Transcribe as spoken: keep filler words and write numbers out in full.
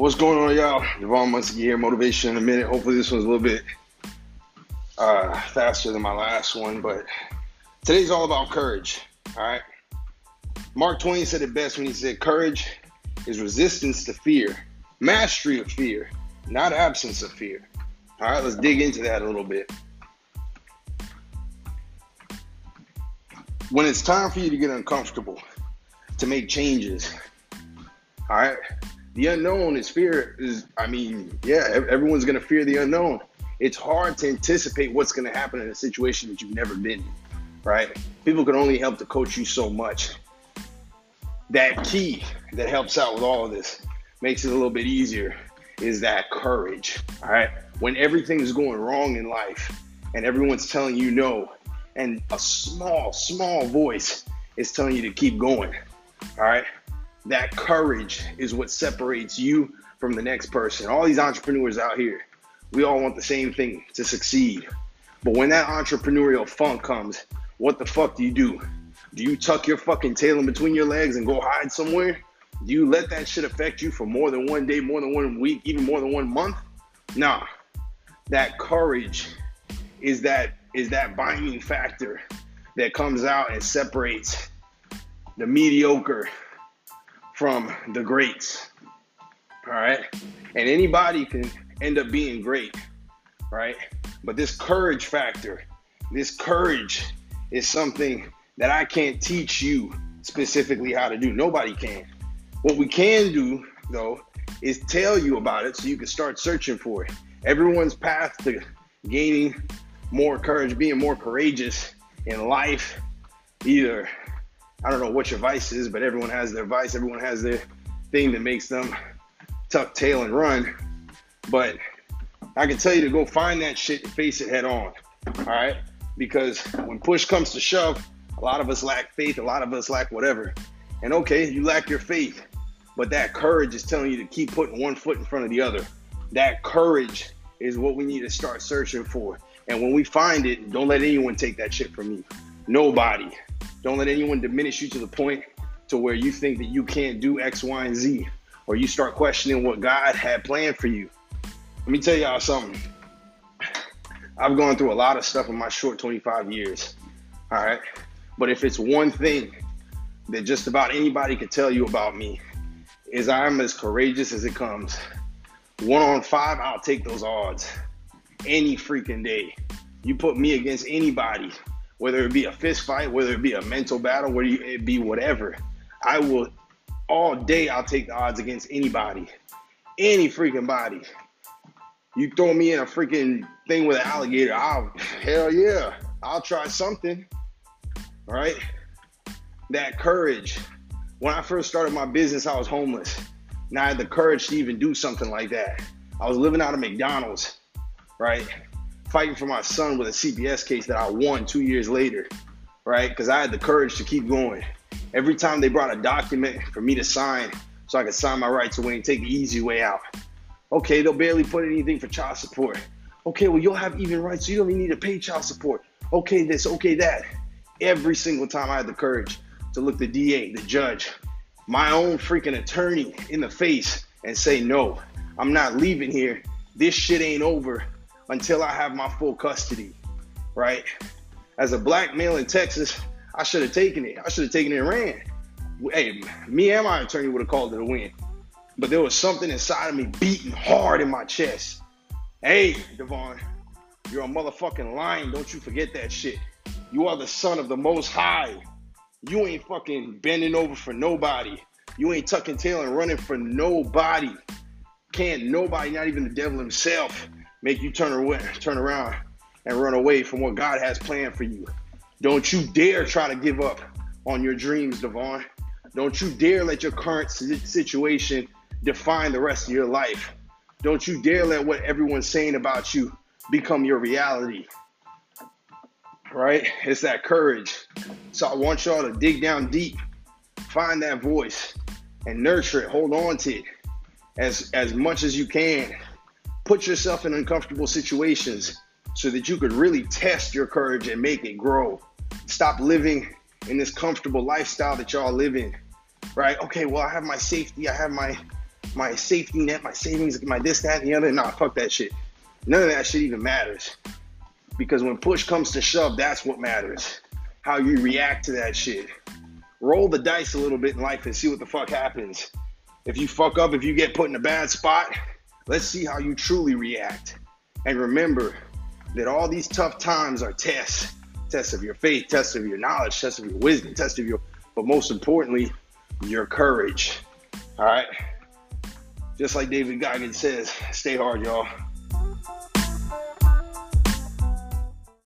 What's going on, y'all? Devon Muncy here, Motivation in a Minute. Hopefully this one's a little bit uh, faster than my last one, but today's all about courage, all right? Mark Twain said it best when he said, courage is resistance to fear, mastery of fear, not absence of fear. All right, let's dig into that a little bit. When it's time for you to get uncomfortable, to make changes, all right? The unknown is fear is, I mean, yeah, everyone's gonna fear the unknown. It's hard to anticipate what's gonna happen in a situation that you've never been in, right? People can only help to coach you so much. That key that helps out with all of this, makes it a little bit easier, is that courage, all right? When everything's going wrong in life and everyone's telling you no, and a small, small voice is telling you to keep going, all right? That courage is what separates you from the next person. All these entrepreneurs out here, we all want the same thing, to succeed. But when that entrepreneurial funk comes, what the fuck do you do? Do you tuck your fucking tail in between your legs and go hide somewhere? Do you let that shit affect you for more than one day, more than one week, even more than one month? Nah, that courage is that is that binding factor that comes out and separates the mediocre from the greats, all right? And anybody can end up being great, right? But this courage factor, this courage is something that I can't teach you specifically how to do. Nobody can. What we can do, though, is tell you about it so you can start searching for it. Everyone's path to gaining more courage, being more courageous in life, either, I don't know what your vice is, but everyone has their vice. Everyone has their thing that makes them tuck tail and run. But I can tell you to go find that shit and face it head on, all right? Because when push comes to shove, a lot of us lack faith. A lot of us lack whatever. And okay, you lack your faith, but that courage is telling you to keep putting one foot in front of the other. That courage is what we need to start searching for. And when we find it, don't let anyone take that shit from you. Nobody. Don't let anyone diminish you to the point to where you think that you can't do X, Y, and Z, or you start questioning what God had planned for you. Let me tell y'all something. I've gone through a lot of stuff in my short twenty-five years, all right? But if it's one thing that just about anybody could tell you about me, is I'm as courageous as it comes. One on five, I'll take those odds any freaking day. You put me against anybody, whether it be a fist fight, whether it be a mental battle, whether it be whatever, I will, all day I'll take the odds against anybody, any freaking body. You throw me in a freaking thing with an alligator, I'll, hell yeah, I'll try something, all right? That courage. When I first started my business, I was homeless. And I had the courage to even do something like that. I was living out of McDonald's, right? Fighting for my son with a C P S case that I won two years later, right? Because I had the courage to keep going. Every time they brought a document for me to sign so I could sign my rights away and take the easy way out. Okay, they'll barely put anything for child support. Okay, well, you'll have even rights, so you don't even need to pay child support. Okay, this, okay, that. Every single time I had the courage to look the D A, the judge, my own freaking attorney in the face and say, no, I'm not leaving here. This shit ain't over until I have my full custody, right? As a black male in Texas, I should have taken it. I should have taken it and ran. Hey, me and my attorney would have called it a win. But there was something inside of me beating hard in my chest. Hey, Devon, you're a motherfucking lion. Don't you forget that shit. You are the son of the Most High. You ain't fucking bending over for nobody. You ain't tucking tail and running for nobody. Can't nobody, not even the devil himself, make you turn away, turn around and run away from what God has planned for you. Don't you dare try to give up on your dreams, Devon. Don't you dare let your current situation define the rest of your life. Don't you dare let what everyone's saying about you become your reality, right? It's that courage. So I want y'all to dig down deep, find that voice and nurture it, hold on to it as, as much as you can. Put yourself in uncomfortable situations so that you could really test your courage and make it grow. Stop living in this comfortable lifestyle that y'all live in, right? Okay, well, I have my safety, I have my my safety net, my savings, my this, that, and the other. Nah, fuck that shit. None of that shit even matters. Because when push comes to shove, that's what matters. How you react to that shit. Roll the dice a little bit in life and see what the fuck happens. If you fuck up, if you get put in a bad spot, let's see how you truly react. And remember that all these tough times are tests. Tests of your faith, tests of your knowledge, tests of your wisdom, tests of your, but most importantly, your courage. All right? Just like David Goggins says, stay hard, y'all.